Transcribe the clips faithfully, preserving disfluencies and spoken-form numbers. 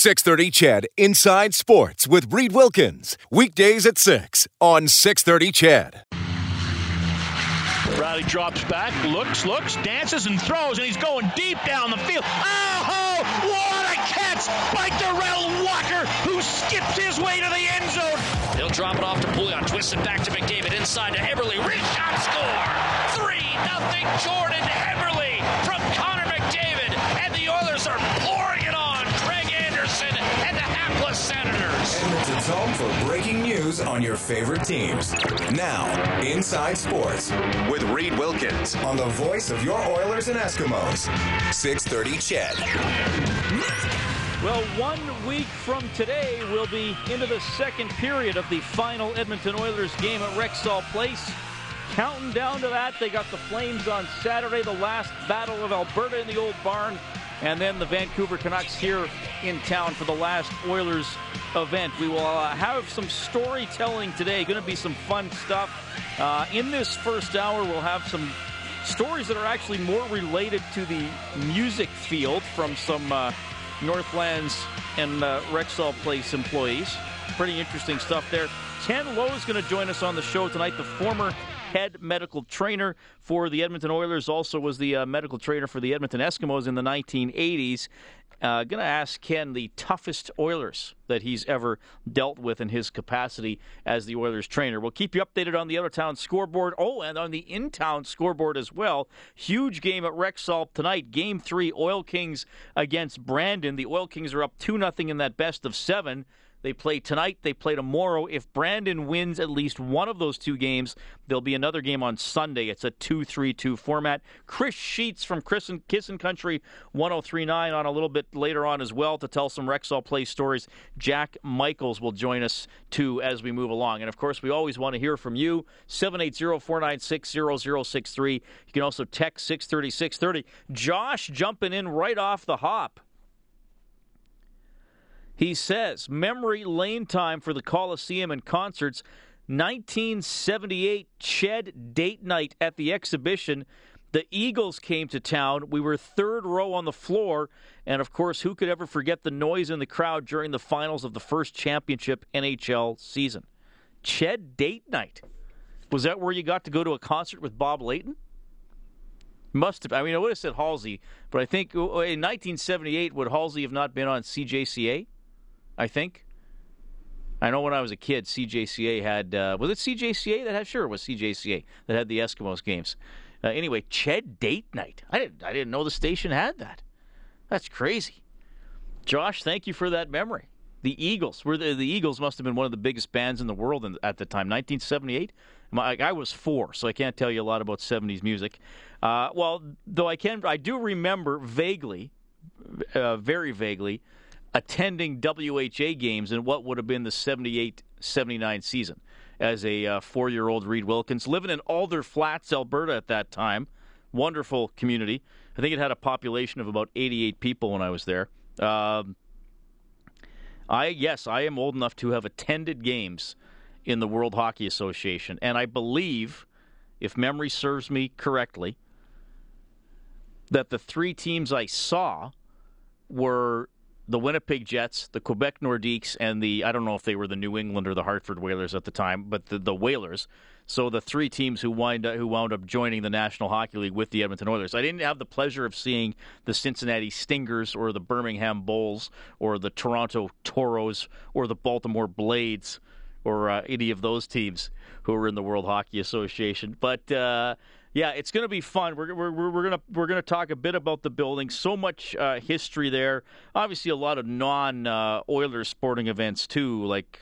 six thirty C H E D Inside Sports with Reed Wilkins. Weekdays at six on six thirty C H E D. Riley drops back, looks, looks, dances and throws, and he's going deep down the field. Oh, what a catch by Darrell Walker, who skips his way to the end zone. He'll drop it off to Pouliot, twist it back to McDavid, inside to Eberle, wrist shot, score! three nothing Jordan Eberle from Connor McDavid, and the Oilers are pouring it on Craig Anderson and the hapless Senators. Edmonton's home for breaking news on your favorite teams. Now, Inside Sports with Reed Wilkins on the voice of your Oilers and Eskimos, six thirty C H E D. Well, one week from today, we'll be into the second period of the final Edmonton Oilers game at Rexall Place. Counting down to that, they got the Flames on Saturday, the last battle of Alberta in the old barn, and then the Vancouver Canucks here in town for the last Oilers event. We will uh, have some storytelling today, going to be some fun stuff. Uh, in this first hour, we'll have some stories that are actually more related to the music field from some... Uh, Northlands and uh, Rexall Place employees. Pretty interesting stuff there. Ken Lowe is going to join us on the show tonight, the former head medical trainer for the Edmonton Oilers, also was the uh, medical trainer for the Edmonton Eskimos in the nineteen eighties. Uh, going to ask Ken the toughest Oilers that he's ever dealt with in his capacity as the Oilers trainer. We'll keep you updated on the out-of-town scoreboard. Oh, and on the in-town scoreboard as well. Huge game at Rexall tonight. Game three, Oil Kings against Brandon. The Oil Kings are up two nothing in that best of seven. They play tonight. They play tomorrow. If Brandon wins at least one of those two games, there'll be another game on Sunday. It's a two three two format. Chris Sheets from Kissin' Country one oh three nine on a little bit later on as well to tell some Rexall Play stories. Jack Michaels will join us, too, as we move along. And, of course, we always want to hear from you, seven eight zero, four nine six, zero zero six three. You can also text six thirty, six thirty. Josh jumping in right off the hop. He says, memory lane time for the Coliseum and concerts, nineteen seventy-eight C H E D date night at the exhibition. The Eagles came to town. We were third row on the floor. And, of course, who could ever forget the noise in the crowd during the finals of the first championship N H L season? C H E D date night. Was that where you got to go to a concert with Bob Layton? Must have. I mean, I would have said Halsey, but I think in nineteen seventy-eight, would Halsey have not been on C J C A? I think. I know when I was a kid, C J C A had, uh, was it C J C A that had, sure it was C J C A that had the Eskimos games. Uh, anyway, C H E D date night. I didn't, I didn't know the station had that. That's crazy. Josh, thank you for that memory. The Eagles, were the, the Eagles must have been one of the biggest bands in the world in, at the time, nineteen seventy-eight. My, I was four, so I can't tell you a lot about seventies music. Uh, well, though I can, I do remember vaguely, uh, very vaguely, attending W H A games in what would have been the seventy-eight seventy-nine season as a uh, four-year-old Reed Wilkins, living in Alder Flats, Alberta at that time. Wonderful community. I think it had a population of about eighty-eight people when I was there. Um, I yes, I am old enough to have attended games in the World Hockey Association, and I believe, if memory serves me correctly, that the three teams I saw were the Winnipeg Jets, the Quebec Nordiques, and the, I don't know if they were the New England or the Hartford Whalers at the time, but the, the Whalers. So the three teams who wind up, who wound up joining the National Hockey League with the Edmonton Oilers. I didn't have the pleasure of seeing the Cincinnati Stingers or the Birmingham Bulls or the Toronto Toros or the Baltimore Blades or uh, any of those teams who are in the World Hockey Association. But, uh, yeah, it's going to be fun. We're we're we're going to we're going to talk a bit about the building. So much uh, history there. Obviously, a lot of non uh, Oilers sporting events too, like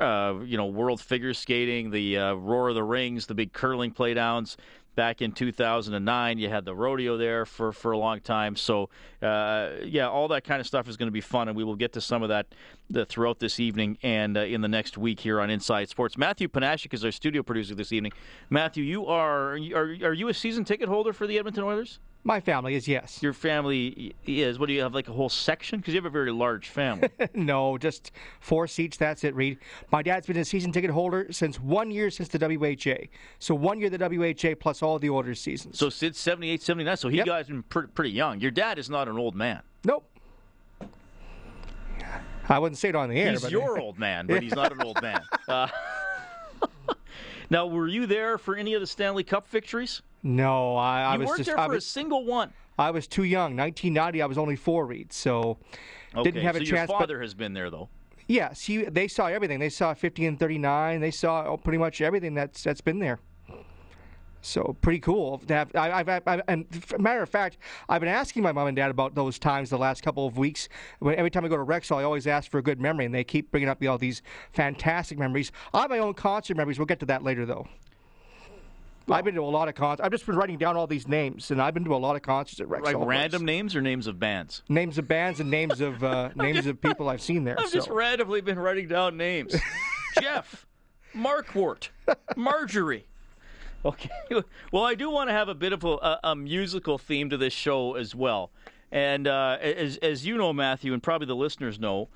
uh, you know, World Figure Skating, the uh, Roar of the Rings, the big curling playdowns back in two thousand nine. You had the rodeo there for, for a long time. So uh, yeah, all that kind of stuff is going to be fun, and we will get to some of that uh, throughout this evening and uh, in the next week here on Inside Sports. Matthew Panashik is our studio producer this evening. Matthew, you are are are you a season ticket holder for the Edmonton Oilers? My family is, yes. Your family is. What do you have, like a whole section? Because you have a very large family. No, just four seats. That's it, Reed. My dad's been a season ticket holder since one year since the W H A. So one year the W H A plus all the Oilers seasons. So since seventy-eight, seventy-nine. So he yep. got in pretty young. Your dad is not an old man. Nope. I wouldn't say it on the air. He's but your old man, but he's not an old man. Uh, now, were you there for any of the Stanley Cup victories? No, I, I was just... You weren't there for I was, a single one. I was too young. nineteen ninety, I was only four, Reed, so okay, didn't have so a chance. Your father but, has been there, though. Yes, he, they saw everything. They saw fifty and thirty-nine. They saw pretty much everything that's that's been there. So pretty cool to have. I, I've, I've, and matter of fact, I've been asking my mom and dad about those times the last couple of weeks. Every time I go to Rexall, I always ask for a good memory, and they keep bringing up all these fantastic memories. I have my own concert memories. We'll get to that later, though. Well, I've been to a lot of concerts. I've just been writing down all these names, and I've been to a lot of concerts at Rexall. Like random place. Names or names of bands? Names of bands and names of uh, names just, of people I've seen there. I've so. just randomly been writing down names. Jeff, Markwart, Marjorie. Okay. Well, I do want to have a bit of a, a musical theme to this show as well. And uh, as, as you know, Matthew, and probably the listeners know,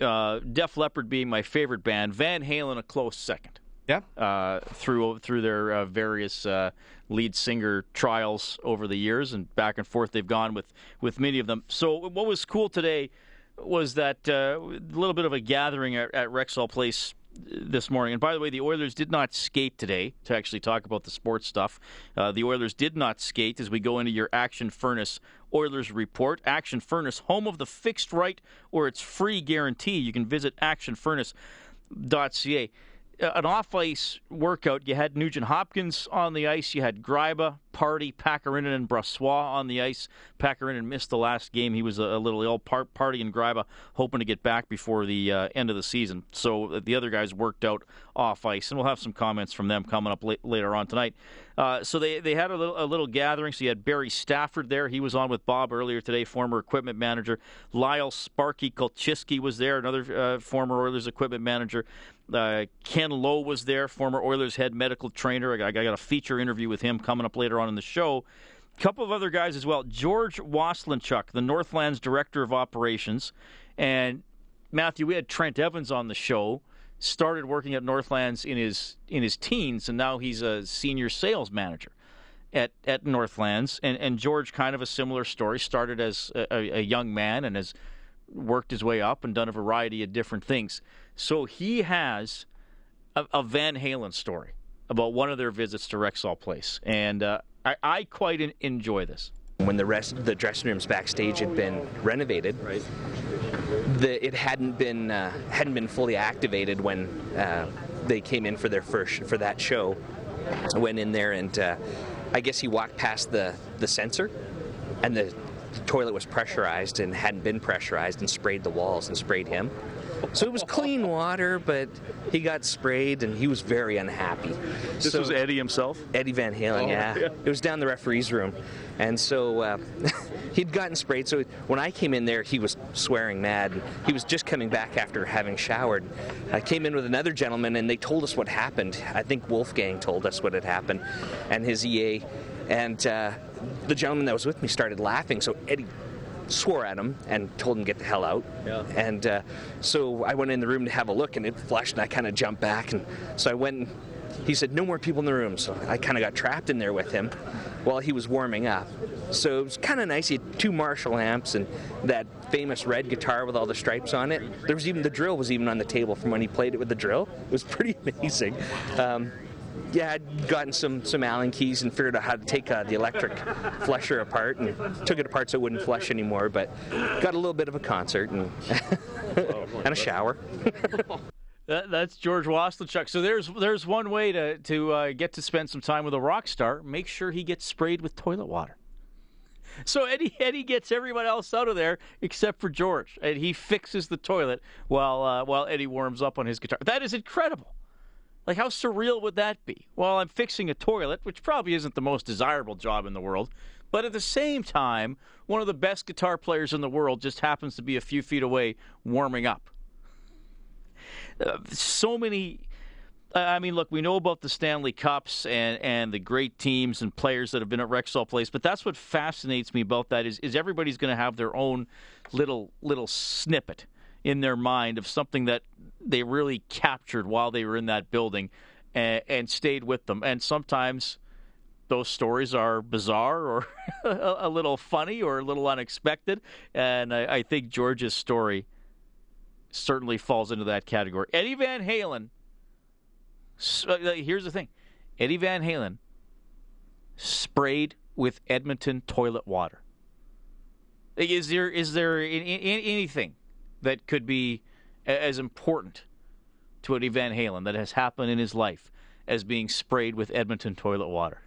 uh, Def Leppard being my favorite band, Van Halen a close second. Yeah. Uh, through through their uh, various uh, lead singer trials over the years, and back and forth they've gone with, with many of them. So what was cool today was that a uh, little bit of a gathering at, at Rexall Place this morning. And by the way, the Oilers did not skate today to actually talk about the sports stuff. Uh, the Oilers did not skate as we go into your Action Furnace Oilers report. Action Furnace, home of the fixed right or its free guarantee. You can visit action furnace dot c a. An off-ice workout, you had Nugent Hopkins on the ice, you had Greiba, Party, Packarinen, and Brassois on the ice. Packarinen missed the last game. He was a little ill. Party and Greiba hoping to get back before the uh, end of the season. So the other guys worked out off-ice, and we'll have some comments from them coming up late, later on tonight. Uh, so they, they had a little, a little gathering. So you had Barry Stafford there. He was on with Bob earlier today, former equipment manager. Lyle Sparky Kolchiski was there, another uh, former Oilers equipment manager. Uh, Ken Lowe was there, former Oilers head medical trainer. I, I got a feature interview with him coming up later on in the show. A couple of other guys as well. George Wasylynchuk, the Northlands director of operations. And, Matthew, we had Trent Evans on the show. Started working at Northlands in his in his teens, and now he's a senior sales manager at, at Northlands. And, and George, kind of a similar story, started as a, a young man and has worked his way up and done a variety of different things. So he has a, a Van Halen story about one of their visits to Rexall Place. And uh, I, I quite in, enjoy this. When the rest, the dressing rooms backstage had been renovated, right. the, it hadn't been uh, hadn't been fully activated when uh, they came in for their first for that show. I went in there and uh, I guess he walked past the the sensor, and the, the toilet was pressurized and hadn't been pressurized, and sprayed the walls and sprayed him. So it was clean water, but he got sprayed, and he was very unhappy. This so, was Eddie himself? Eddie Van Halen, oh, yeah. yeah. It was down the referee's room. And so uh, he'd gotten sprayed. So when I came in there, he was swearing mad. He was just coming back after having showered. I came in with another gentleman, and they told us what happened. I think Wolfgang told us what had happened, and his E A. And uh, the gentleman that was with me started laughing, so Eddie swore at him and told him to get the hell out. Yeah. And uh, so I went in the room to have a look, and it flushed, and I kind of jumped back. And so I went, and he said, no more people in the room. So I kind of got trapped in there with him while he was warming up. So it was kind of nice. He had two Marshall amps and that famous red guitar with all the stripes on it. There was even, the drill was even on the table from when he played it with the drill. It was pretty amazing. Um, Yeah, I'd gotten some, some Allen keys and figured out how to take uh, the electric flusher apart, and took it apart so it wouldn't flush anymore, but got a little bit of a concert and, and a shower. that, that's George Wasylynchuk. So there's there's one way to, to uh, get to spend some time with a rock star. Make sure he gets sprayed with toilet water. So Eddie Eddie gets everyone else out of there except for George, and he fixes the toilet while uh, while Eddie warms up on his guitar. That is incredible. Like, how surreal would that be? Well, I'm fixing a toilet, which probably isn't the most desirable job in the world, but at the same time, one of the best guitar players in the world just happens to be a few feet away warming up. Uh, so many... Uh, I mean, look, we know about the Stanley Cups and, and the great teams and players that have been at Rexall Place, but that's what fascinates me about that is, is everybody's going to have their own little little snippet in their mind of something that they really captured while they were in that building and, and stayed with them. And sometimes those stories are bizarre or a little funny or a little unexpected. And I, I think George's story certainly falls into that category. Eddie Van Halen, here's the thing, Eddie Van Halen sprayed with Edmonton toilet water. Is there is there in, in, anything that could be as important to Eddie Van Halen that has happened in his life as being sprayed with Edmonton toilet water?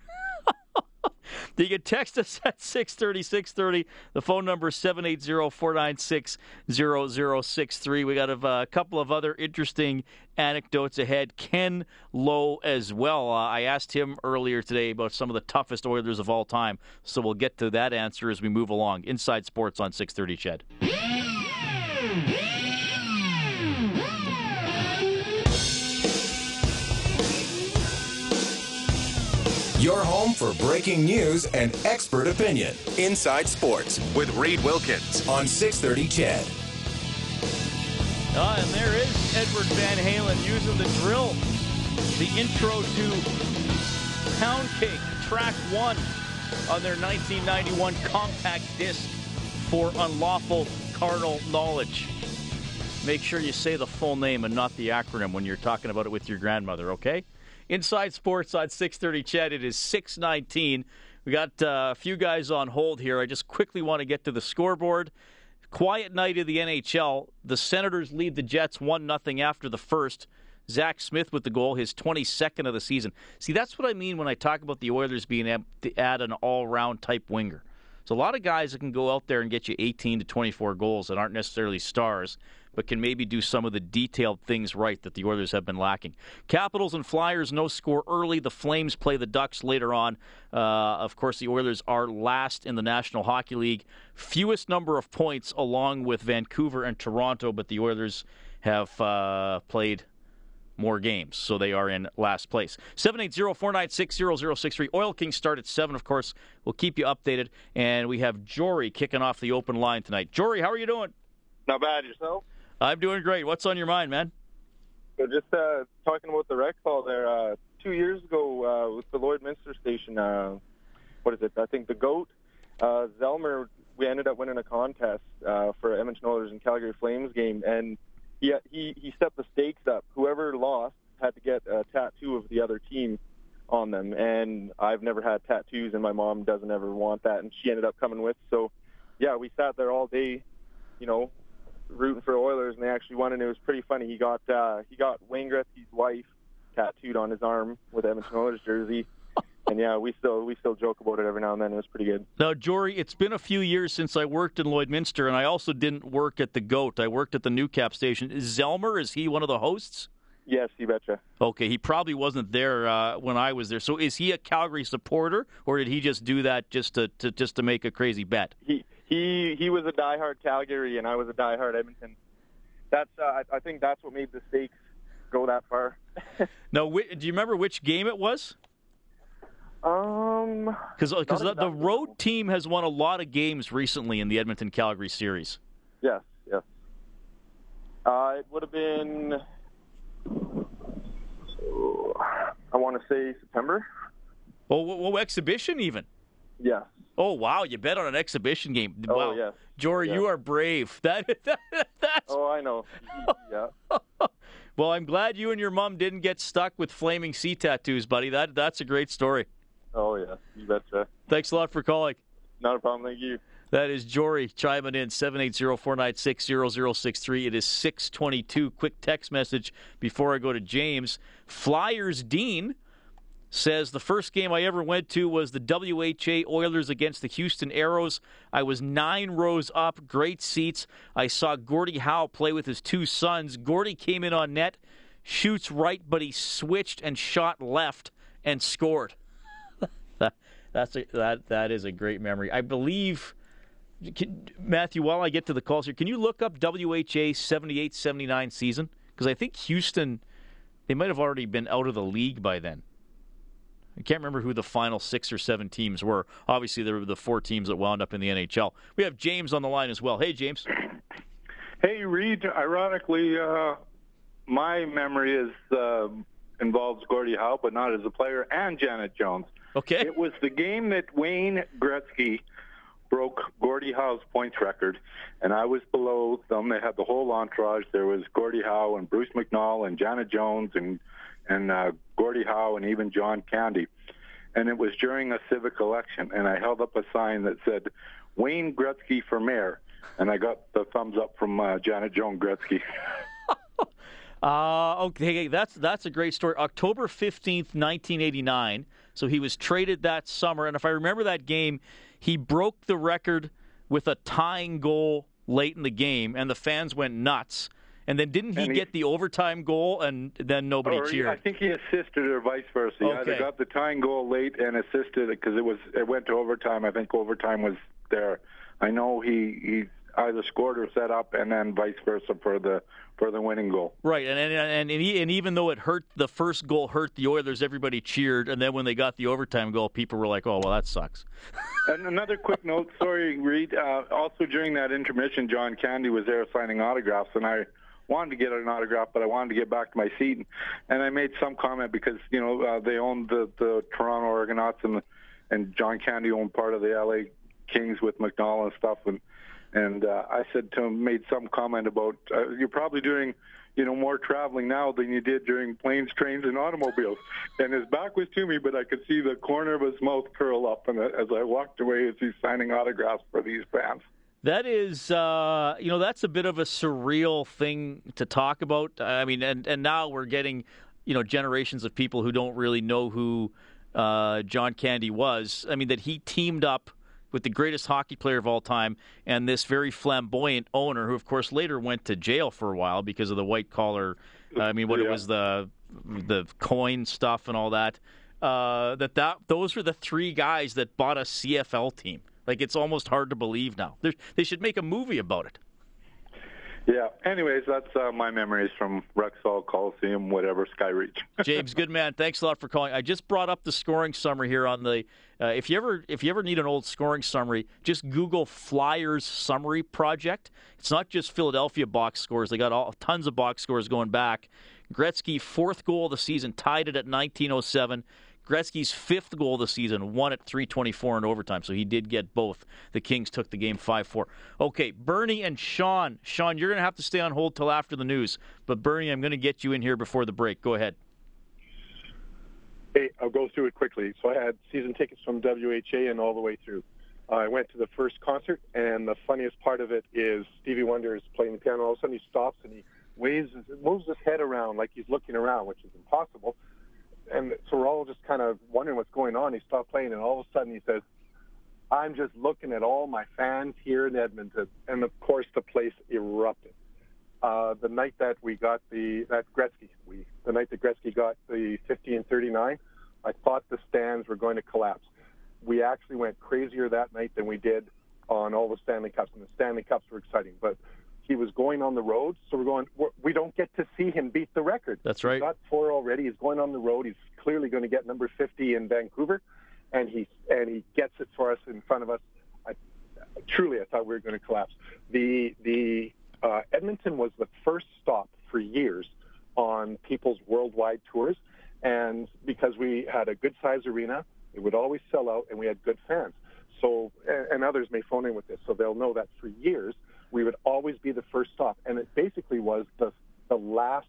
You can text us at six thirty, six thirty. The phone number is seven eight zero, four nine six, zero zero six three. We got a uh, couple of other interesting anecdotes ahead. Ken Lowe as well. Uh, I asked him earlier today about some of the toughest Oilers of all time, so we'll get to that answer as we move along. Inside Sports on six thirty Ched. Your home for breaking news and expert opinion. Inside Sports with Reed Wilkins on six thirty C H E D. Ah, and there is Edward Van Halen using the drill. The intro to Pound Cake, track one on their nineteen ninety-one compact disc for Unlawful Carnal Knowledge. Make sure you say the full name and not the acronym when you're talking about it with your grandmother, okay? Inside Sports on six thirty Chet. It is six nineteen. We got uh, a few guys on hold here. I just quickly want to get to the scoreboard. Quiet night of the N H L. The Senators lead the Jets one nothing after the first. Zach Smith with the goal, his twenty-second of the season. See, that's what I mean when I talk about the Oilers being able to add an all-round type winger. So a lot of guys that can go out there and get you eighteen to twenty-four goals that aren't necessarily stars, but can maybe do some of the detailed things right that the Oilers have been lacking. Capitals and Flyers, no score early. The Flames play the Ducks later on. Uh, of course, the Oilers are last in the National Hockey League. Fewest number of points along with Vancouver and Toronto, but the Oilers have uh, played more games, so they are in last place. seven eight zero, four nine six, zero zero six three. Oil Kings start at seven, of course. We'll keep you updated. And we have Jory kicking off the open line tonight. Jory, how are you doing? Not bad. Yourself? I'm doing great. What's on your mind, man? So just uh, talking about the Rexall there, uh, two years ago uh, with the Lloydminster station, uh, what is it? I think the GOAT, uh, Zelmer, we ended up winning a contest uh, for Edmonton Oilers and Calgary Flames game, and he, he, he stepped the stakes up. Whoever lost had to get a tattoo of the other team on them, and I've never had tattoos, and my mom doesn't ever want that, and she ended up coming with. So, yeah, we sat there all day, you know, rooting for Oilers, and they actually won, and it was pretty funny. He got uh, he got Wayne Gretzky's wife tattooed on his arm with Edmonton Oilers jersey, and yeah, we still we still joke about it every now and then. It was pretty good. Now, Jory, it's been a few years since I worked in Lloydminster, and I also didn't work at the GOAT. I worked at the New Cap station. Is Zelmer, is he one of the hosts? Yes, you betcha. Okay, he probably wasn't there uh, when I was there. So, is he a Calgary supporter, or did he just do that just to, to just to make a crazy bet? He. He he was a diehard Calgary, and I was a diehard Edmonton. That's uh, I, I think that's what made the stakes go that far. Now, wh- do you remember which game it was? Um, because because the, the road team has won a lot of games recently in the Edmonton Calgary series. Yes, yes. Uh, it would have been, I want to say September. Oh, well, exhibition even. Yeah. Oh, wow, you bet on an exhibition game. Wow. Oh, yes. Jory, yes. You are brave. That, that that's... Oh, I know. Yeah. Well, I'm glad you and your mom didn't get stuck with flaming sea tattoos, buddy. That That's a great story. Oh, yeah, you betcha. Thanks a lot for calling. Not a problem, thank you. That is Jory chiming in, seven eight zero, four nine six, zero zero six three. It is six twenty-two. Quick text message before I go to James. Flyers Dean says, the first game I ever went to was the W H A Oilers against the Houston Aeros. I was nine rows up, great seats. I saw Gordie Howe play with his two sons. Gordie came in on net, shoots right, but he switched and shot left and scored. That's a, that that is a great memory. I believe, can, Matthew, while I get to the calls here, can you look up W H A seventy-eight seventy-nine season? Because I think Houston, they might have already been out of the league by then. I can't remember who the final six or seven teams were. Obviously, there were the four teams that wound up in the N H L. We have James on the line as well. Hey, James. Hey, Reed. Ironically, uh, my memory is uh, involves Gordie Howe, but not as a player, and Janet Jones. Okay. It was the game that Wayne Gretzky broke Gordie Howe's points record, and I was below them. They had the whole entourage. There was Gordie Howe and Bruce McNall and Janet Jones and and uh, Gordie Howe and even John Candy. And it was during a civic election, and I held up a sign that said, Wayne Gretzky for mayor, and I got the thumbs up from uh, Janet Jones Gretzky. uh, okay, that's that's a great story. October fifteenth, nineteen eighty-nine, so he was traded that summer, and if I remember that game, he broke the record with a tying goal late in the game, and the fans went nuts. And then didn't he, he get the overtime goal, and then nobody cheered? I think he assisted, or vice versa. He okay. either got the tying goal late and assisted it because it was it went to overtime. I think overtime was there. I know he, he either scored or set up, and then vice versa for the for the winning goal. Right, and and and, and, he, and even though it hurt, the first goal hurt the Oilers. Everybody cheered, and then when they got the overtime goal, people were like, "Oh, well, that sucks." And another quick note, sorry, Reed. Uh, also during that intermission, John Candy was there signing autographs, and I. wanted to get an autograph, but I wanted to get back to my seat, and I made some comment because, you know, uh, they owned the, the Toronto Argonauts, and and John Candy owned part of the L A Kings with McDonald and stuff, and and uh, I said to him, made some comment about, uh, you're probably doing, you know, more traveling now than you did during planes, trains, and automobiles, and his back was to me, but I could see the corner of his mouth curl up, and as I walked away, as he's signing autographs for these fans. That is, uh, you know, that's a bit of a surreal thing to talk about. I mean, and, and now we're getting, you know, generations of people who don't really know who uh, John Candy was. I mean, that he teamed up with the greatest hockey player of all time and this very flamboyant owner who, of course, later went to jail for a while because of the white-collar, I mean, what yeah. it was, the the coin stuff and all that, uh, that, that those were the three guys that bought a C F L team. Like, it's almost hard to believe now. They're, they should make a movie about it. Yeah. Anyways, that's uh, my memories from Rexall, Coliseum, whatever, Skyreach. James, good man. Thanks a lot for calling. I just brought up the scoring summary here on the uh, – if you ever if you ever need an old scoring summary, just Google Flyers Summary Project. It's not just Philadelphia box scores. They got all, tons of box scores going back. Gretzky, fourth goal of the season, tied it at nineteen oh seven. Gretzky's fifth goal of the season, won at three twenty-four in overtime, so he did get both. The Kings took the game five four. Okay, Bernie and Sean. Sean, you're going to have to stay on hold till after the news, but Bernie, I'm going to get you in here before the break. Go ahead. Hey, I'll go through it quickly. So I had season tickets from W H A and all the way through. Uh, I went to the first concert, and the funniest part of it is Stevie Wonder is playing the piano. All of a sudden he stops and he waves, moves his head around like he's looking around, which is impossible. And so we're all just kind of wondering what's going on. He stopped playing, and all of a sudden he says, I'm just looking at all my fans here in Edmonton. And, of course, the place erupted. Uh, the night that we got the that Gretzky, we, the night that Gretzky got the fifty and thirty-nine, I thought the stands were going to collapse. We actually went crazier that night than we did on all the Stanley Cups, and the Stanley Cups were exciting. But he was going on the road, so we're going, we don't get to see him beat the record. That's right. He's got four already. He's going on the road. He's clearly going to get number fifty in Vancouver, and he and he gets it for us in front of us. I, truly, I thought we were going to collapse. The the uh, Edmonton was the first stop for years on people's worldwide tours, and because we had a good-sized arena, it would always sell out, and we had good fans. So, and, and others may phone in with this, so they'll know that for years, we would always be the first stop. And it basically was the the last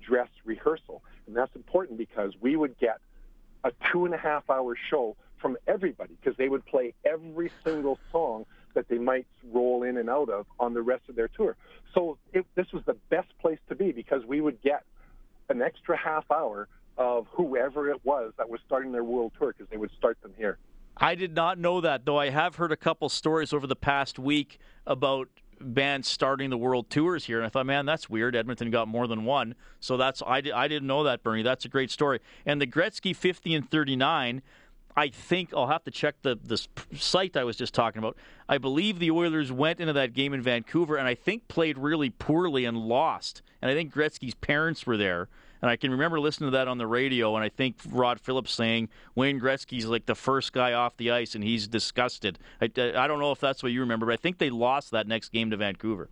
dress rehearsal. And that's important because we would get a two-and-a-half-hour show from everybody because they would play every single song that they might roll in and out of on the rest of their tour. So it, this was the best place to be because we would get an extra half hour of whoever it was that was starting their world tour because they would start them here. I did not know that, though I have heard a couple stories over the past week about bands starting the world tours here, and I thought, man, that's weird. Edmonton got more than one, so that's I, di- I didn't know that, Bernie. That's a great story. And the Gretzky fifty and thirty-nine, I think I'll have to check the this site I was just talking about. I believe the Oilers went into that game in Vancouver, and I think played really poorly and lost. And I think Gretzky's parents were there. And I can remember listening to that on the radio, and I think Rod Phillips saying Wayne Gretzky's like the first guy off the ice, and he's disgusted. I, I don't know if that's what you remember, but I think they lost that next game to Vancouver.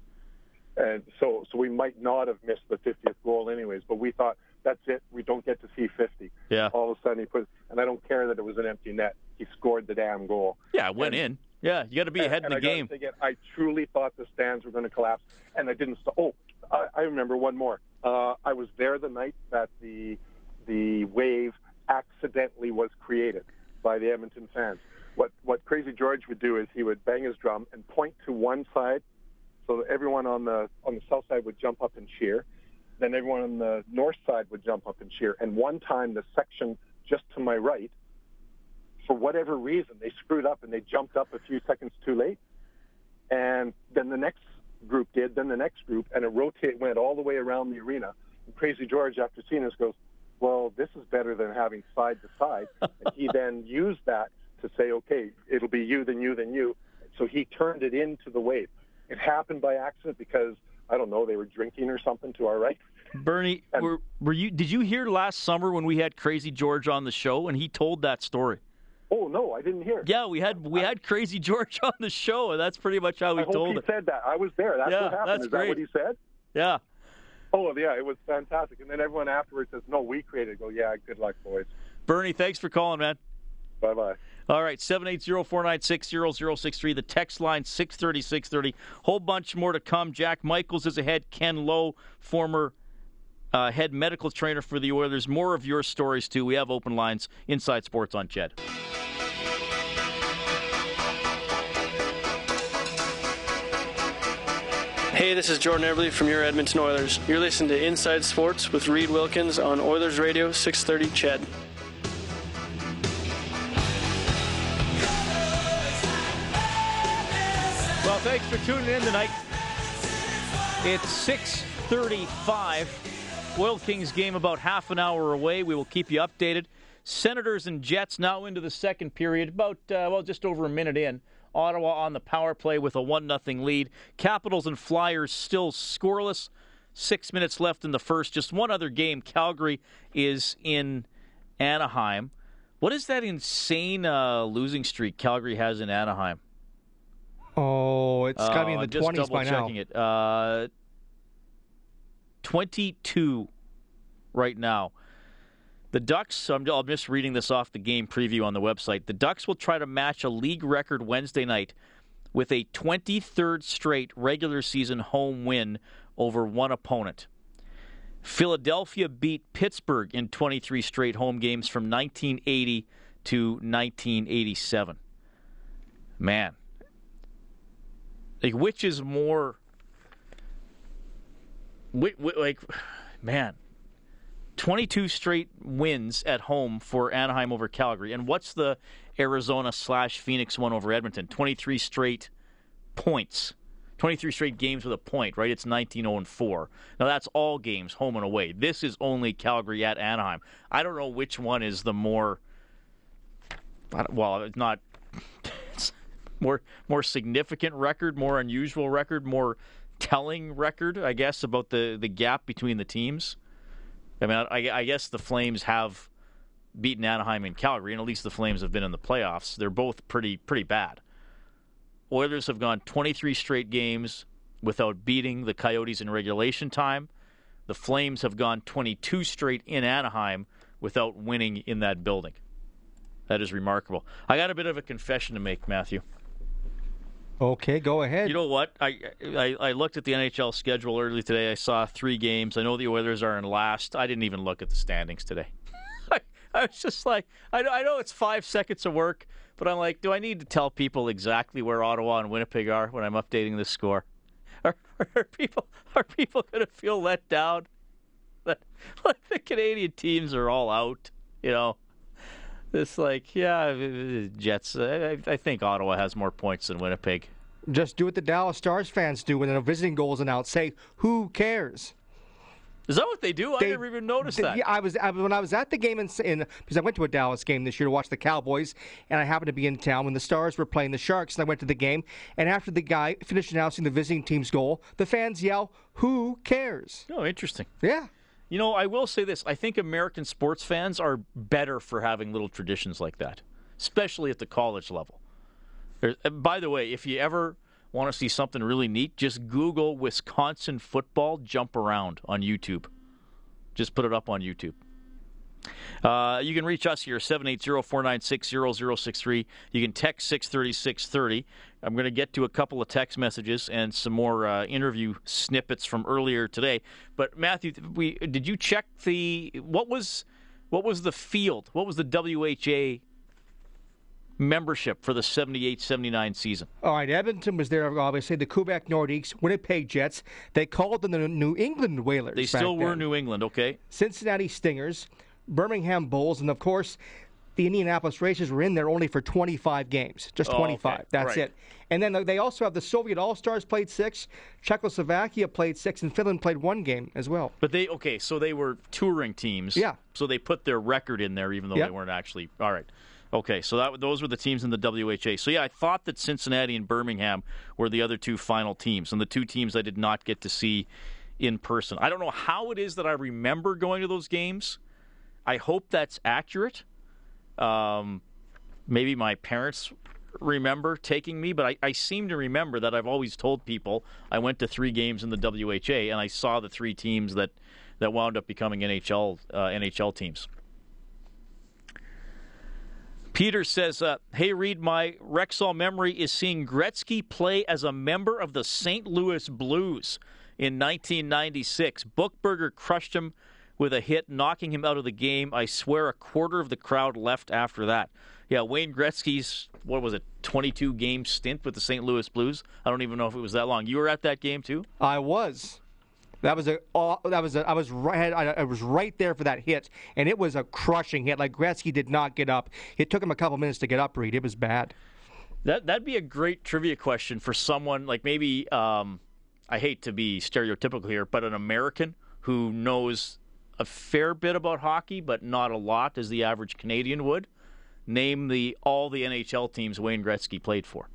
And so, so we might not have missed the fiftieth goal anyways, but we thought, that's it, we don't get to see fifty. Yeah. All of a sudden he put, and I don't care that it was an empty net, he scored the damn goal. Yeah, it went and, in. Yeah, you got to be ahead and, in the and I game. It, I truly thought the stands were going to collapse, and I didn't. St- oh, I, I remember one more. Uh, I was there the night that the the wave accidentally was created by the Edmonton fans. What what Crazy George would do is he would bang his drum and point to one side, so that everyone on the on the south side would jump up and cheer. Then everyone on the north side would jump up and cheer. And one time, the section just to my right, for whatever reason, they screwed up and they jumped up a few seconds too late. And then the next group did, then the next group, and it rotate went all the way around the arena. And Crazy George, after seeing this, goes, well, this is better than having side to side. And he then used that to say, okay, it'll be you, then you, then you. So he turned it into the wave. It happened by accident because, I don't know, they were drinking or something to our right. Bernie, and, were, were you? Did you hear last summer when we had Crazy George on the show and he told that story? Oh, no, I didn't hear. Yeah, we had we I, had Crazy George on the show, and that's pretty much how he I hope told he it. He said that. I was there. That's yeah, what happened. That's is great. That what he said? Yeah. Oh, yeah, it was fantastic. And then everyone afterwards says, no, we created it. Go, yeah, good luck, boys. Bernie, thanks for calling, man. Bye-bye. All right, seven eight zero, four nine six, zero zero six three, the text line six thirty, six thirty. Whole bunch more to come. Jack Michaels is ahead. Ken Lowe, former uh, head medical trainer for the Oilers. More of your stories, too. We have open lines inside sports on Ched. Hey, this is Jordan Eberle from your Edmonton Oilers. You're listening to Inside Sports with Reed Wilkins on Oilers Radio six thirty Ched. Well, thanks for tuning in tonight. It's six thirty-five. Oil Kings game about half an hour away. We will keep you updated. Senators and Jets now into the second period, about, uh, well, just over a minute in. Ottawa on the power play with a one nothing lead. Capitals and Flyers still scoreless. Six minutes left in the first. Just one other game. Calgary is in Anaheim. What is that insane uh, losing streak Calgary has in Anaheim? Oh, it's got to uh, be in the twenties by now. Just double-checking it. Uh, twenty-two right now. The Ducks, I'm, I'm just reading this off the game preview on the website. The Ducks will try to match a league record Wednesday night with a twenty-third straight regular season home win over one opponent. Philadelphia beat Pittsburgh in twenty-three straight home games from nineteen eighty to nineteen eighty-seven. Man. Like, which is more... Like, man... twenty-two straight wins at home for Anaheim over Calgary. And what's the Arizona slash Phoenix one over Edmonton? twenty-three straight points. twenty-three straight games with a point, right? It's nineteen oh and four. Now, that's all games, home and away. This is only Calgary at Anaheim. I don't know which one is the more, well, it's not, it's more, more significant record, more unusual record, more telling record, I guess, about the, the gap between the teams. I mean, I, I guess the Flames have beaten Anaheim and Calgary, and at least the Flames have been in the playoffs. They're both pretty pretty bad. Oilers have gone twenty-three straight games without beating the Coyotes in regulation time. The Flames have gone twenty-two straight in Anaheim without winning in that building. That is remarkable. I got a bit of a confession to make, Matthew. Okay, go ahead. You know what? I, I I looked at the N H L schedule early today. I saw three games. I know the Oilers are in last. I didn't even look at the standings today. I, I was just like, I know, I know it's five seconds of work, but I'm like, do I need to tell people exactly where Ottawa and Winnipeg are when I'm updating this score? Are, are people are people going to feel let down? That like the Canadian teams are all out, you know? It's like, yeah, Jets, I, I think Ottawa has more points than Winnipeg. Just do what the Dallas Stars fans do when a visiting goal is announced. Say, who cares? Is that what they do? They, I never even noticed they, that. Yeah, I was I, when I was at the game, in, in, because I went to a Dallas game this year to watch the Cowboys, and I happened to be in town when the Stars were playing the Sharks, and I went to the game, and after the guy finished announcing the visiting team's goal, the fans yell, who cares? Oh, interesting. Yeah. You know, I will say this. I think American sports fans are better for having little traditions like that, especially at the college level. There's, by the way, if you ever want to see something really neat, just Google Wisconsin football jump around on YouTube. Just put it up on YouTube. Uh, you can reach us here, seven eight zero, four nine six, zero zero six three. You can text six thirty, six thirty. I'm going to get to a couple of text messages and some more uh, interview snippets from earlier today. But, Matthew, we did you check the – what was what was the field? What was the W H A membership for the seventy-eight seventy-nine season? All right, Edmonton was there, obviously, the Quebec Nordiques, Winnipeg Jets. They called them the New England Whalers. They still were then. New England, okay. Cincinnati Stingers, Birmingham Bulls, and, of course, the Indianapolis Racers were in there only for twenty-five games, just oh, twenty-five. Okay. That's right. It. And then they also have the Soviet All-Stars played six, Czechoslovakia played six, and Finland played one game as well. But they, okay, so they were touring teams. Yeah. So they put their record in there even though yep. they weren't actually, all right. Okay, so that those were the teams in the W H A. So, yeah, I thought that Cincinnati and Birmingham were the other two final teams, and the two teams I did not get to see in person. I don't know how it is that I remember going to those games. I hope that's accurate. Um, maybe my parents remember taking me, but I, I seem to remember that I've always told people I went to three games in the W H A, and I saw the three teams that, that wound up becoming N H L uh, N H L teams. Peter says, uh, hey, Reed, my Rexall memory is seeing Gretzky play as a member of the Saint Louis Blues in nineteen ninety-six. Bookberger crushed him with a hit, knocking him out of the game. I swear a quarter of the crowd left after that. Yeah, Wayne Gretzky's, what was it, twenty-two game stint with the Saint Louis Blues? I don't even know if it was that long. You were at that game, too? I was. That was a. Oh, that was a. I was right. I, I was right there for that hit, and it was a crushing hit. Like Gretzky did not get up. It took him a couple minutes to get up. Reed, it was bad. That that'd be a great trivia question for someone like maybe. Um, I hate to be stereotypical here, but an American who knows a fair bit about hockey, but not a lot, as the average Canadian would. Name the all the N H L teams Wayne Gretzky played for.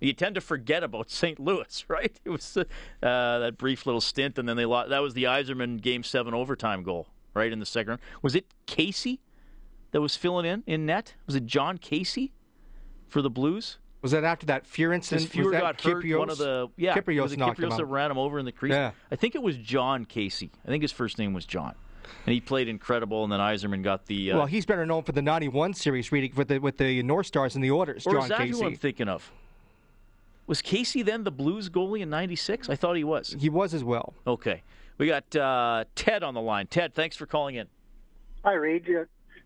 You tend to forget about Saint Louis, right? It was uh, that brief little stint, and then they lost. That was the Yzerman Game seven overtime goal, right, in the second round. Was it Casey that was filling in in net? Was it John Casey for the Blues? Was that after that Fuhr incident? Fuhr got hurt. One of the, yeah, Kiprios was it Kiprios that ran him over in the crease? Yeah. I think it was John Casey. I think his first name was John. And he played incredible, and then Yzerman got the... Uh, well, he's better known for the ninety-one series reading with the, with the North Stars and the Orders, John Casey. Or is that who I'm thinking of? Was Casey then the Blues goalie in ninety-six? I thought he was. He was as well. Okay. We got uh, Ted on the line. Ted, thanks for calling in. Hi, Reed.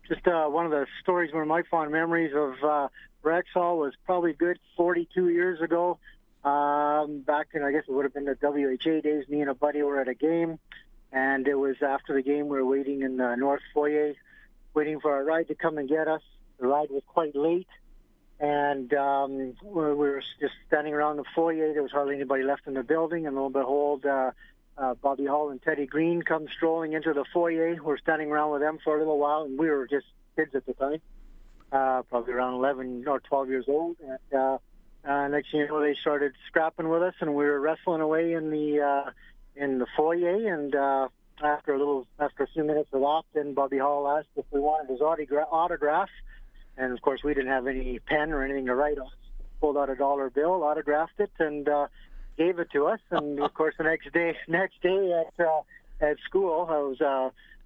Just uh, one of the stories, one of my fond memories of uh, Rexall was probably good forty-two years ago. Um, back in, I guess it would have been the W H A days, me and a buddy were at a game, and it was after the game we were waiting in the North Foyer, waiting for our ride to come and get us. The ride was quite late. And um, we were just standing around the foyer. There was hardly anybody left in the building. And lo and behold, uh, uh, Bobby Hall and Teddy Green come strolling into the foyer. We were standing around with them for a little while, and we were just kids at the time, uh, probably around eleven or twelve years old. And uh, uh, next thing you know, they started scrapping with us, and we were wrestling away in the uh, in the foyer. And uh, after a little, after a few minutes of that, then Bobby Hall asked if we wanted his autogra- autograph. And, of course, we didn't have any pen or anything to write on. Pulled out a dollar bill, autographed it, and uh, gave it to us. And, of course, the next day next day at uh, at school, I was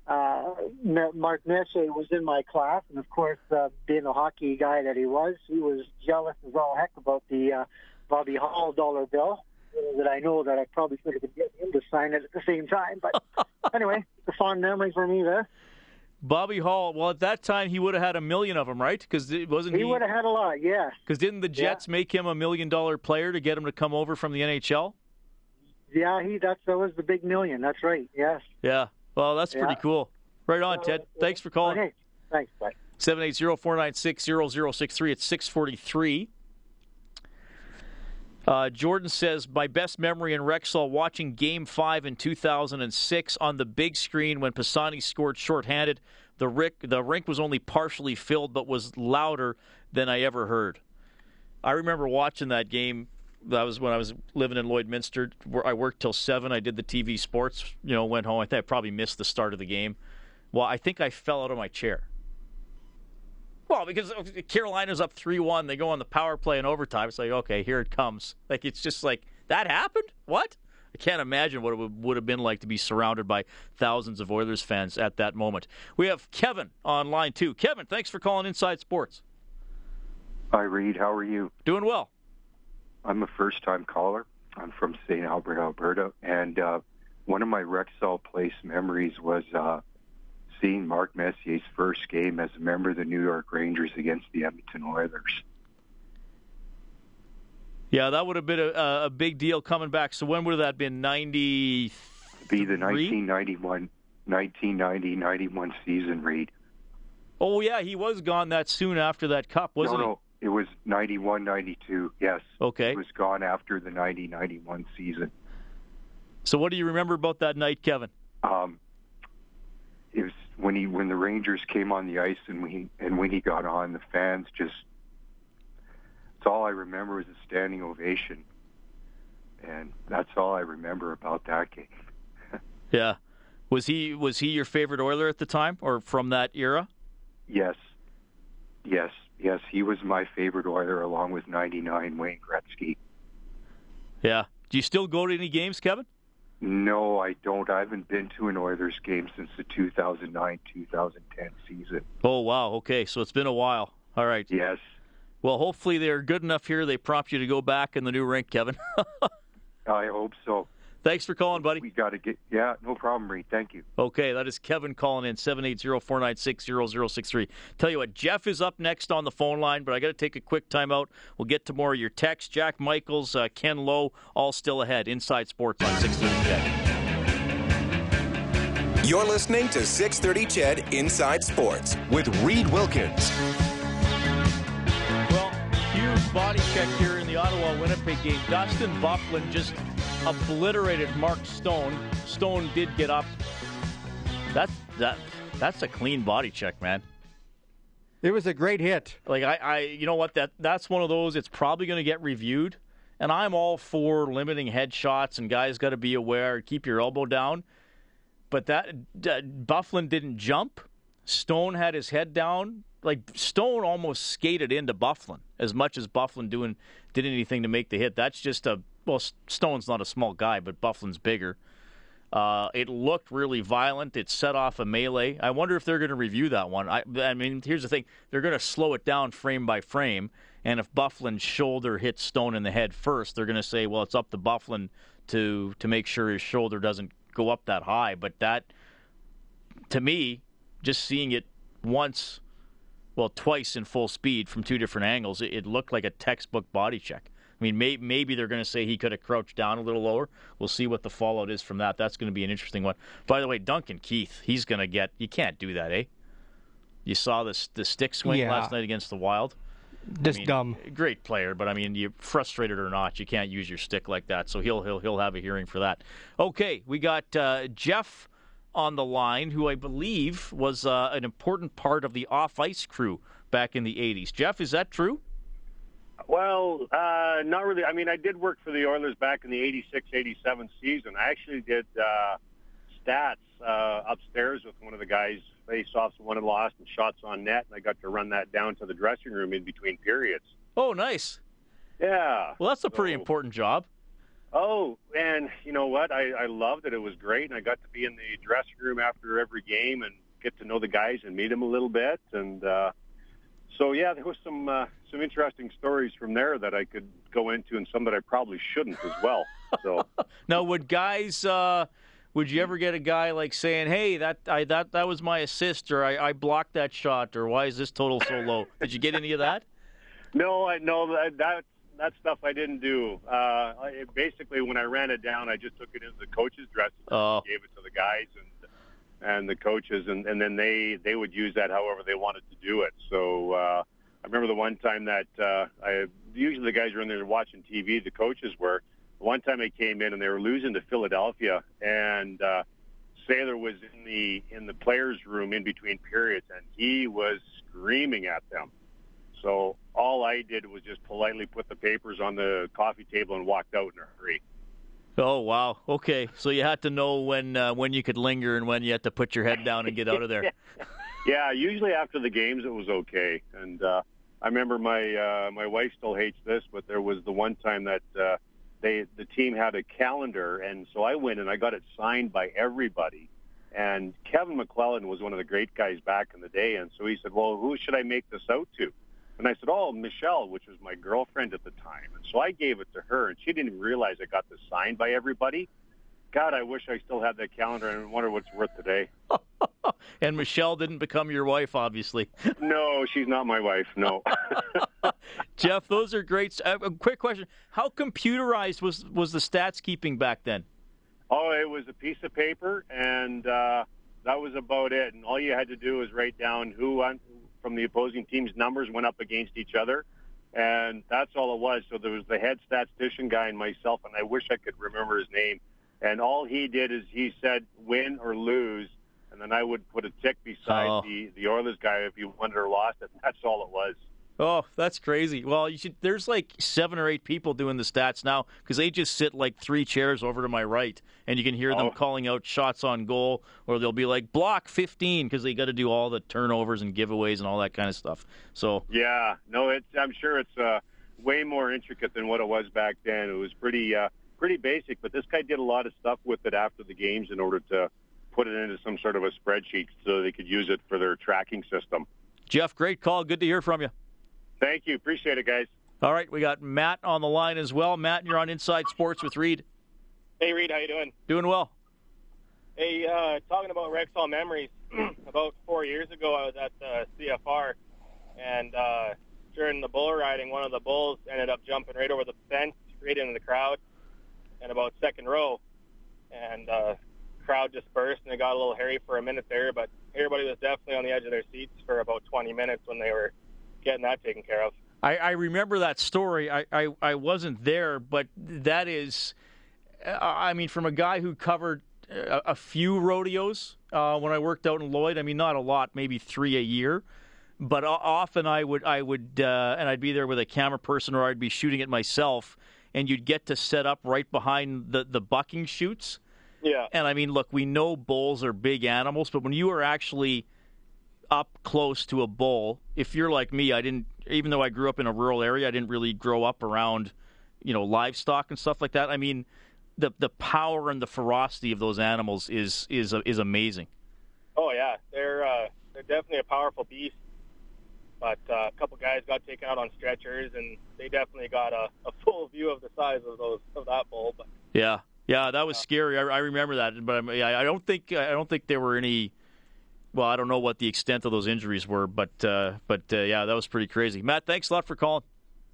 uh, uh, Mark Messier was in my class. And, of course, uh, being the hockey guy that he was, he was jealous as all heck about the uh, Bobby Hall dollar bill. That I know that I probably should have been getting him to sign it at the same time. But, anyway, it's a fond memory for me there. Bobby Hall, well, at that time, he would have had a million of them, right? Because it wasn't he, he would have had a lot, yeah. Because didn't the Jets yeah. make him a million-dollar player to get him to come over from the N H L? Yeah, he. That's, that was the big million. That's right, yes. Yeah. Well, that's yeah. pretty cool. Right on, Ted. Thanks for calling. Okay. Thanks, bye. seven eight zero, four nine six, zero zero six three at six forty-three. Uh, Jordan says, my best memory in Rexall watching Game five in two thousand six on the big screen when Pisani scored shorthanded. The, Rick, the rink was only partially filled but was louder than I ever heard. I remember watching that game. That was when I was living in Lloydminster. Where I worked till seven. I did the T V sports, you know, went home. I think I probably missed the start of the game. Well, I think I fell out of my chair. Well, because Carolina's up three one. They go on the power play in overtime. It's like, okay, here it comes. Like, it's just like, that happened? What? I can't imagine what it would have been like to be surrounded by thousands of Oilers fans at that moment. We have Kevin on line two. Kevin, thanks for calling Inside Sports. Hi, Reed. How are you? Doing well. I'm a first-time caller. I'm from Saint Albert, Alberta, and uh, one of my Rexall Place memories was uh, seeing Mark Messier's first game as a member of the New York Rangers against the Edmonton Oilers. Yeah, that would have been a, a big deal coming back. So when would that have been, ninety-three? Be the nineteen ninety-one season, Reed. Oh, yeah, he was gone that soon after that cup, wasn't no, no. he? It was ninety-one ninety-two, yes. Okay. It was gone after the ninety ninety-one season. So what do you remember about that night, Kevin? Um, it was when he when the Rangers came on the ice and we and when he got on, the fans just, it's all I remember was a standing ovation. And that's all I remember about that game. Yeah. Was he was he your favorite Oiler at the time or from that era? Yes. Yes. Yes, he was my favorite Oiler, along with ninety-nine Wayne Gretzky. Yeah. Do you still go to any games, Kevin? No, I don't. I haven't been to an Oilers game since the two thousand nine two thousand ten season. Oh, wow. Okay, so it's been a while. All right. Yes. Well, hopefully they're good enough here. They prompt you to go back in the new rink, Kevin. I hope so. Thanks for calling, buddy. We got to get, yeah, no problem, Reed. Thank you. Okay, that is Kevin calling in, seven eight zero, four nine six, zero zero six three. Tell you what, Jeff is up next on the phone line, but I got to take a quick timeout. We'll get to more of your texts. Jack Michaels, uh, Ken Lowe, all still ahead. Inside Sports on six thirty C H E D. You're listening to six thirty C H E D Inside Sports with Reed Wilkins. Well, huge body check here in the Ottawa-Winnipeg game. Dustin Byfuglien just obliterated Mark Stone. Stone did get up. That's that. That's a clean body check, man. It was a great hit. Like I, I you know what? That that's one of those. It's probably going to get reviewed. And I'm all for limiting headshots and guys got to be aware. Keep your elbow down. But that uh, Byfuglien didn't jump. Stone had his head down. Like Stone almost skated into Byfuglien as much as Byfuglien doing did anything to make the hit. That's just a Well, Stone's not a small guy, but Byfuglien's bigger. Uh, it looked really violent. It set off a melee. I wonder if they're going to review that one. I, I mean, here's the thing. They're going to slow it down frame by frame, and if Byfuglien's shoulder hits Stone in the head first, they're going to say, well, it's up to Byfuglien to, to make sure his shoulder doesn't go up that high. But that, to me, just seeing it once, well, twice in full speed from two different angles, it, it looked like a textbook body check. I mean, may, maybe they're going to say he could have crouched down a little lower. We'll see what the fallout is from that. That's going to be an interesting one. By the way, Duncan Keith, he's going to get – you can't do that, eh? You saw this, the stick swing yeah. last night against the Wild? Just I mean, dumb. Great player, but, I mean, you frustrated or not, you can't use your stick like that. So he'll he'll, he'll have a hearing for that. Okay, we got uh, Jeff on the line, who I believe was uh, an important part of the off-ice crew back in the eighties. Jeff, is that true? Well, uh, not really. I mean, I did work for the Oilers back in the eighty-six eighty-seven season. I actually did uh, stats uh, upstairs with one of the guys, face-offs, won and lost, and shots on net, and I got to run that down to the dressing room in between periods. Oh, nice. Yeah. Well, that's a pretty so, important job. Oh, and you know what? I, I loved it. It was great, and I got to be in the dressing room after every game and get to know the guys and meet them a little bit, and uh, so, yeah, there was some uh, some interesting stories from there that I could go into and some that I probably shouldn't as well. So now, would guys uh, – would you ever get a guy like saying, hey, that I, that, that was my assist, or I, I blocked that shot, or why is this total so low? Did you get any of that? No, I, no that, that that stuff I didn't do. Uh, I, basically, when I ran it down, I just took it into the coach's dressing room oh. and gave it to the guys and – and the coaches, and, and then they, they would use that however they wanted to do it. So uh, I remember the one time that uh, I usually the guys were in there watching T V, the coaches were. One time they came in and they were losing to Philadelphia, and uh, Saylor was in the in the players' room in between periods, and he was screaming at them. So all I did was just politely put the papers on the coffee table and walked out in a hurry. Oh, wow. Okay. So you had to know when uh, when you could linger and when you had to put your head down and get out of there. Yeah, usually after the games it was okay. And uh, I remember my uh, my wife still hates this, but there was the one time that uh, they the team had a calendar, and so I went and I got it signed by everybody. And Kevin McClellan was one of the great guys back in the day, and so he said, well, who should I make this out to? And I said, oh, Michelle, which was my girlfriend at the time. And so I gave it to her, and she didn't even realize I got this signed by everybody. God, I wish I still had that calendar, and I wonder what's worth today. And Michelle didn't become your wife, obviously. No, she's not my wife, no. Jeff, those are great. Uh, a quick question. How computerized was, was the stats keeping back then? Oh, it was a piece of paper, and uh, that was about it. And all you had to do was write down who on, from the opposing team's numbers went up against each other. And that's all it was. So there was the head statistician guy and myself, and I wish I could remember his name. And all he did is he said, win or lose, and then I would put a tick beside oh. the, the Oilers guy if you won or lost it. And that's all it was. Oh, that's crazy. Well, you should, there's like seven or eight people doing the stats now because they just sit like three chairs over to my right, and you can hear oh. them calling out shots on goal, or they'll be like, block fifteen, because they got to do all the turnovers and giveaways and all that kind of stuff. So yeah, no, it's, I'm sure it's uh, way more intricate than what it was back then. It was pretty... Uh, pretty basic, but this guy did a lot of stuff with it after the games in order to put it into some sort of a spreadsheet so they could use it for their tracking system. Jeff, great call. Good to hear from you. Thank you. Appreciate it, guys. All right, we got Matt on the line as well. Matt, you're on Inside Sports with Reed. Hey, Reed, how you doing? Doing well. Hey, uh, talking about Rexall memories, about four years ago I was at the C F R, and uh, during the bull riding, one of the bulls ended up jumping right over the fence, right into the crowd, and about second row, and uh, crowd dispersed, and it got a little hairy for a minute there, but everybody was definitely on the edge of their seats for about twenty minutes when they were getting that taken care of. I, I remember that story. I, I, I wasn't there, but that is, I mean, from a guy who covered a, a few rodeos uh, when I worked out in Lloyd, I mean, not a lot, maybe three a year, but often I would, I would uh, and I'd be there with a camera person or I'd be shooting it myself, and you'd get to set up right behind the, the bucking chutes. Yeah. And, I mean, look, we know bulls are big animals, but when you are actually up close to a bull, if you're like me, I didn't, even though I grew up in a rural area, I didn't really grow up around, you know, livestock and stuff like that. I mean, the the power and the ferocity of those animals is is is amazing. Oh, yeah. They're, uh, they're definitely a powerful beast. But uh, a couple guys got taken out on stretchers, and they definitely got a, a full view of the size of those of that bull. But, yeah, yeah, that was uh, scary. I, I remember that, but I, I don't think I don't think there were any. Well, I don't know what the extent of those injuries were, but uh, but uh, yeah, that was pretty crazy. Matt, thanks a lot for calling.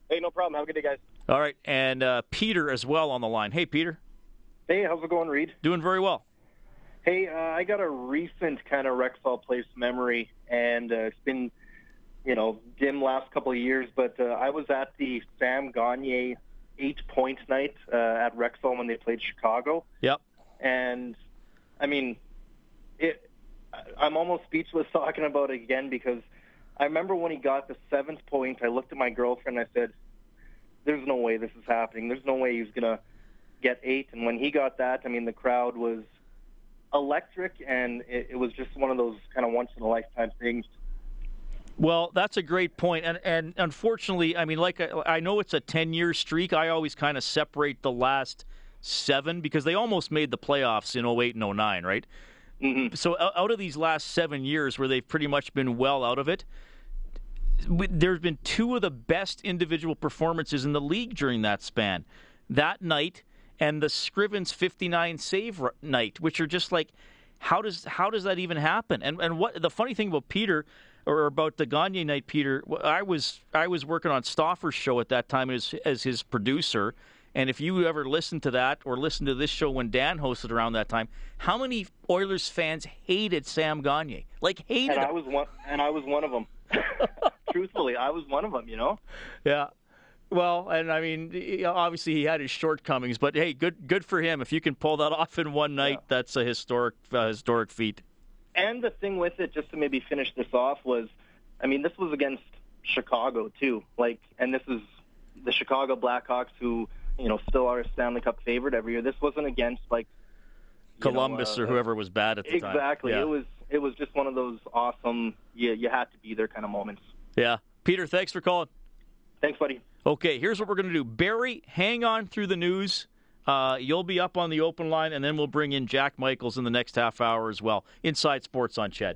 Hey, no problem. Have a good day, guys. All right, and uh, Peter as well on the line. Hey, Peter. Hey, how's it going, Reed? Doing very well. Hey, uh, I got a recent kind of Rexall Place memory, and uh, it's been, you know, dim last couple of years, but uh, I was at the Sam Gagner eight-point night uh, at Rexall when they played Chicago. Yep. And, I mean, it. I'm almost speechless talking about it again because I remember when he got the seventh point, I looked at my girlfriend and I said, there's no way this is happening. There's no way he's going to get eight. And when he got that, I mean, the crowd was electric, and it, it was just one of those kind of once-in-a-lifetime things. Well, that's a great point, and and unfortunately, I mean, like I, I know it's a ten-year streak. I always kind of separate the last seven because they almost made the playoffs in oh eight and oh nine, right? Mm-hmm. So out of these last seven years where they've pretty much been well out of it, there's been two of the best individual performances in the league during that span. That night and the Scriven's fifty-nine save night, which are just like, how does how does that even happen? And and what the funny thing about Peter, or about the Gagne night, Peter, I was I was working on Stauffer's show at that time as as his producer, and if you ever listened to that or listened to this show when Dan hosted around that time, how many Oilers fans hated Sam Gagne? Like hated. And I him. was one, and I was one of them. Truthfully, I was one of them. You know. Yeah. Well, and I mean, obviously he had his shortcomings, but hey, good good for him if you can pull that off in one night. Yeah. That's a historic uh, historic feat. And the thing with it, just to maybe finish this off, was, I mean, this was against Chicago, too. Like, and this is the Chicago Blackhawks, who, you know, still are a Stanley Cup favorite every year. This wasn't against, like, Columbus know, uh, or whoever was bad at the exactly. time. Exactly. Yeah. It was it was just one of those awesome, you, you had to be there kind of moments. Yeah. Peter, thanks for calling. Thanks, buddy. Okay, here's what we're going to do. Barry, hang on through the news. Uh, you'll be up on the open line, and then we'll bring in Jack Michaels in the next half hour as well. Inside Sports on Ched.